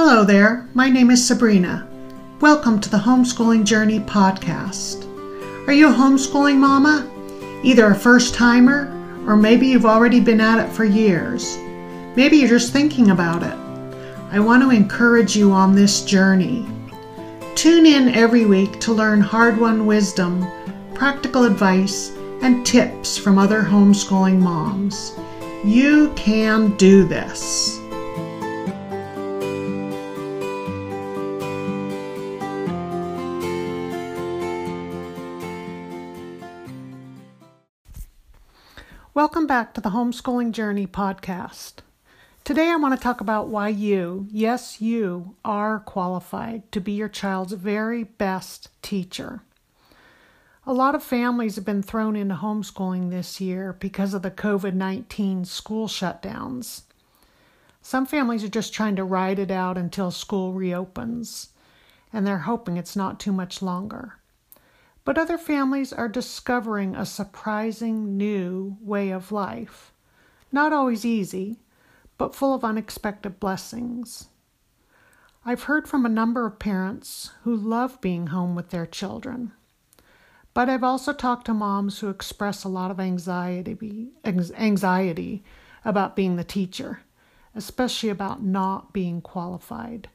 Hello there, my name is Sabrina. Welcome to the Homeschooling Journey podcast. Are you a homeschooling mama? Either a first-timer, or maybe you've already been at it for years. Maybe you're just thinking about it. I want to encourage you on this journey. Tune in every week to learn hard-won wisdom, practical advice, and tips from other homeschooling moms. You can do this. Welcome back to the Homeschooling Journey podcast. Today I want to talk about why you, yes you, are qualified to be your child's very best teacher. A lot of families have been thrown into homeschooling this year because of the COVID-19 school shutdowns. Some families are just trying to ride it out until school reopens, and they're hoping it's not too much longer. But other families are discovering a surprising new way of life, not always easy, but full of unexpected blessings. I've heard from a number of parents who love being home with their children, but I've also talked to moms who express a lot of anxiety about being the teacher, especially about not being qualified.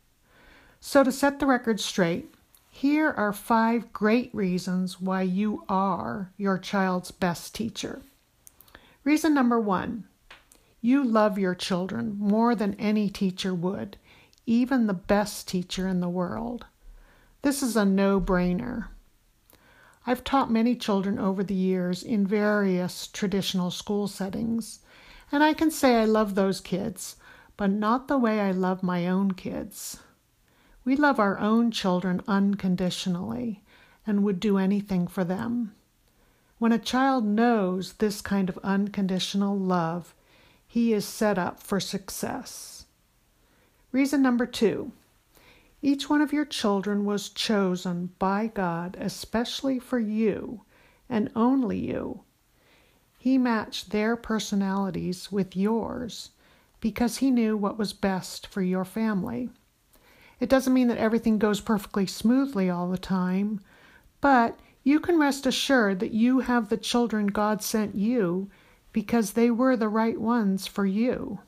So to set the record straight, here are 5 great reasons why you are your child's best teacher. Reason number 1. You love your children more than any teacher would, even the best teacher in the world. This is a no-brainer. I've taught many children over the years in various traditional school settings, and I can say I love those kids, but not the way I love my own kids. We love our own children unconditionally and would do anything for them. When a child knows this kind of unconditional love, he is set up for success. Reason number 2. Each one of your children was chosen by God, especially for you and only you. He matched their personalities with yours because he knew what was best for your family. It doesn't mean that everything goes perfectly smoothly all the time, but you can rest assured that you have the children God sent you because they were the right ones for you.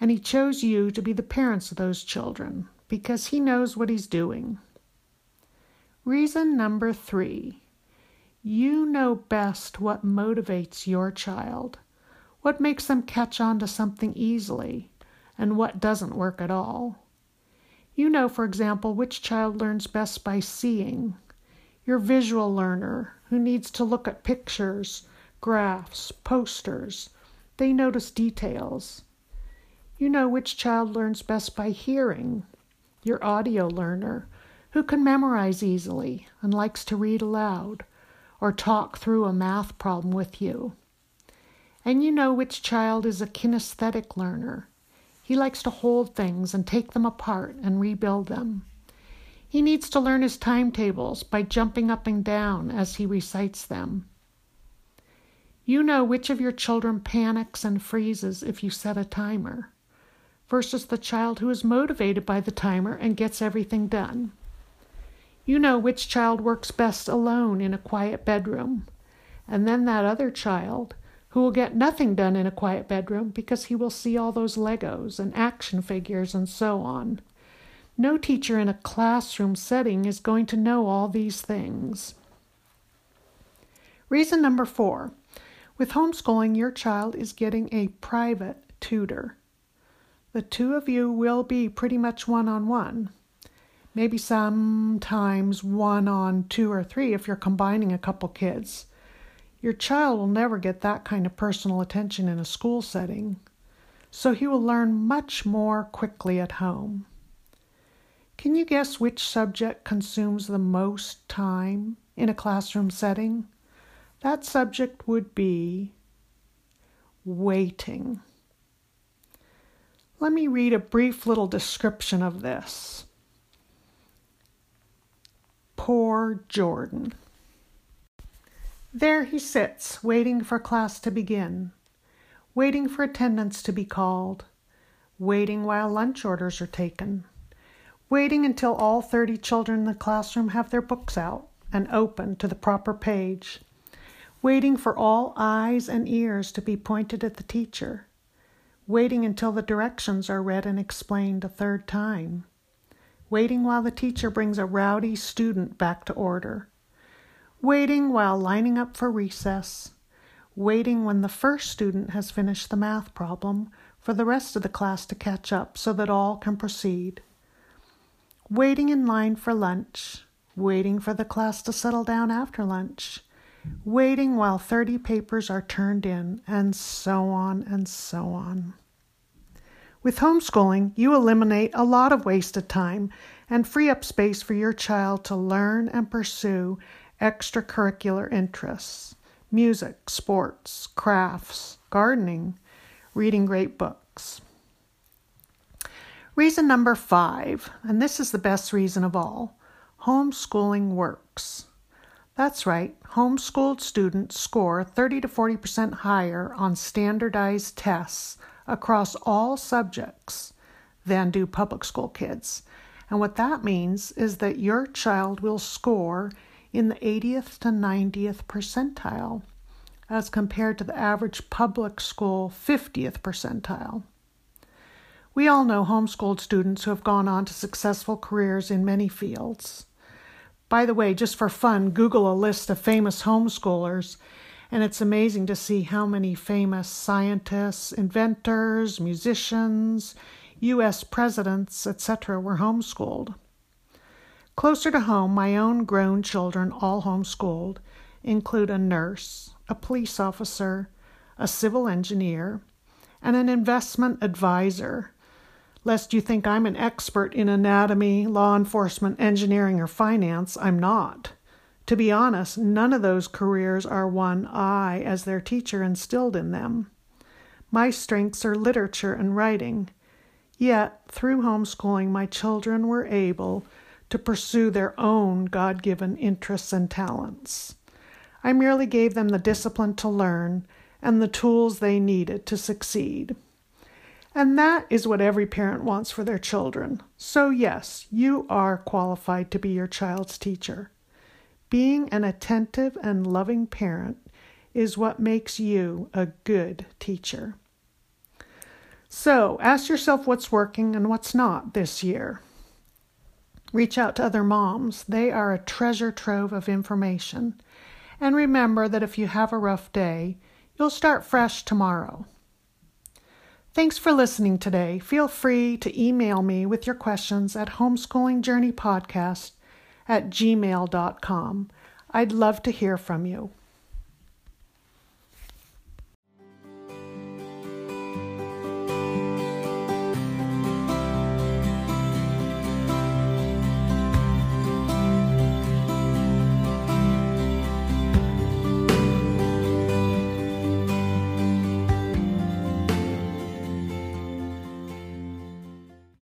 And he chose you to be the parents of those children because he knows what he's doing. Reason number 3. You know best what motivates your child, what makes them catch on to something easily, and what doesn't work at all. You know, for example, which child learns best by seeing. Your visual learner, who needs to look at pictures, graphs, posters. They notice details. You know which child learns best by hearing. Your audio learner, who can memorize easily and likes to read aloud or talk through a math problem with you. And you know which child is a kinesthetic learner. He likes to hold things and take them apart and rebuild them. He needs to learn his timetables by jumping up and down as he recites them. You know which of your children panics and freezes if you set a timer, versus the child who is motivated by the timer and gets everything done. You know which child works best alone in a quiet bedroom, and then that other child who will get nothing done in a quiet bedroom because he will see all those Legos and action figures and so on. No teacher in a classroom setting is going to know all these things. Reason number 4. With homeschooling, your child is getting a private tutor. The two of you will be pretty much one-on-one. Maybe sometimes one on 2 or 3 if you're combining a couple kids. Your child will never get that kind of personal attention in a school setting, so he will learn much more quickly at home. Can you guess which subject consumes the most time in a classroom setting? That subject would be waiting. Let me read a brief little description of this. Poor Jordan. There he sits, waiting for class to begin, waiting for attendance to be called, waiting while lunch orders are taken, waiting until all 30 children in the classroom have their books out and open to the proper page, waiting for all eyes and ears to be pointed at the teacher, waiting until the directions are read and explained a third time, waiting while the teacher brings a rowdy student back to order, waiting while lining up for recess, waiting when the first student has finished the math problem for the rest of the class to catch up so that all can proceed, waiting in line for lunch, waiting for the class to settle down after lunch, waiting while 30 papers are turned in, and so on and so on. With homeschooling, you eliminate a lot of wasted time and free up space for your child to learn and pursue extracurricular interests: music, sports, crafts, gardening, reading great books. Reason number 5, and this is the best reason of all: homeschooling works. That's right, homeschooled students score 30 to 40% higher on standardized tests across all subjects than do public school kids. And what that means is that your child will score in the 80th to 90th percentile as compared to the average public school 50th percentile. We all know homeschooled students who have gone on to successful careers in many fields. By the way, just for fun, Google a list of famous homeschoolers, and it's amazing to see how many famous scientists, inventors, musicians, U.S. presidents, etc. were homeschooled. Closer to home, my own grown children, all homeschooled, include a nurse, a police officer, a civil engineer, and an investment advisor. Lest you think I'm an expert in anatomy, law enforcement, engineering, or finance, I'm not. To be honest, none of those careers are one I, as their teacher, instilled in them. My strengths are literature and writing. Yet, through homeschooling, my children were able to pursue their own God-given interests and talents. I merely gave them the discipline to learn and the tools they needed to succeed. And that is what every parent wants for their children. So yes, you are qualified to be your child's teacher. Being an attentive and loving parent is what makes you a good teacher. So ask yourself what's working and what's not this year. Reach out to other moms. They are a treasure trove of information. And remember that if you have a rough day, you'll start fresh tomorrow. Thanks for listening today. Feel free to email me with your questions at homeschoolingjourneypodcast@gmail.com. I'd love to hear from you.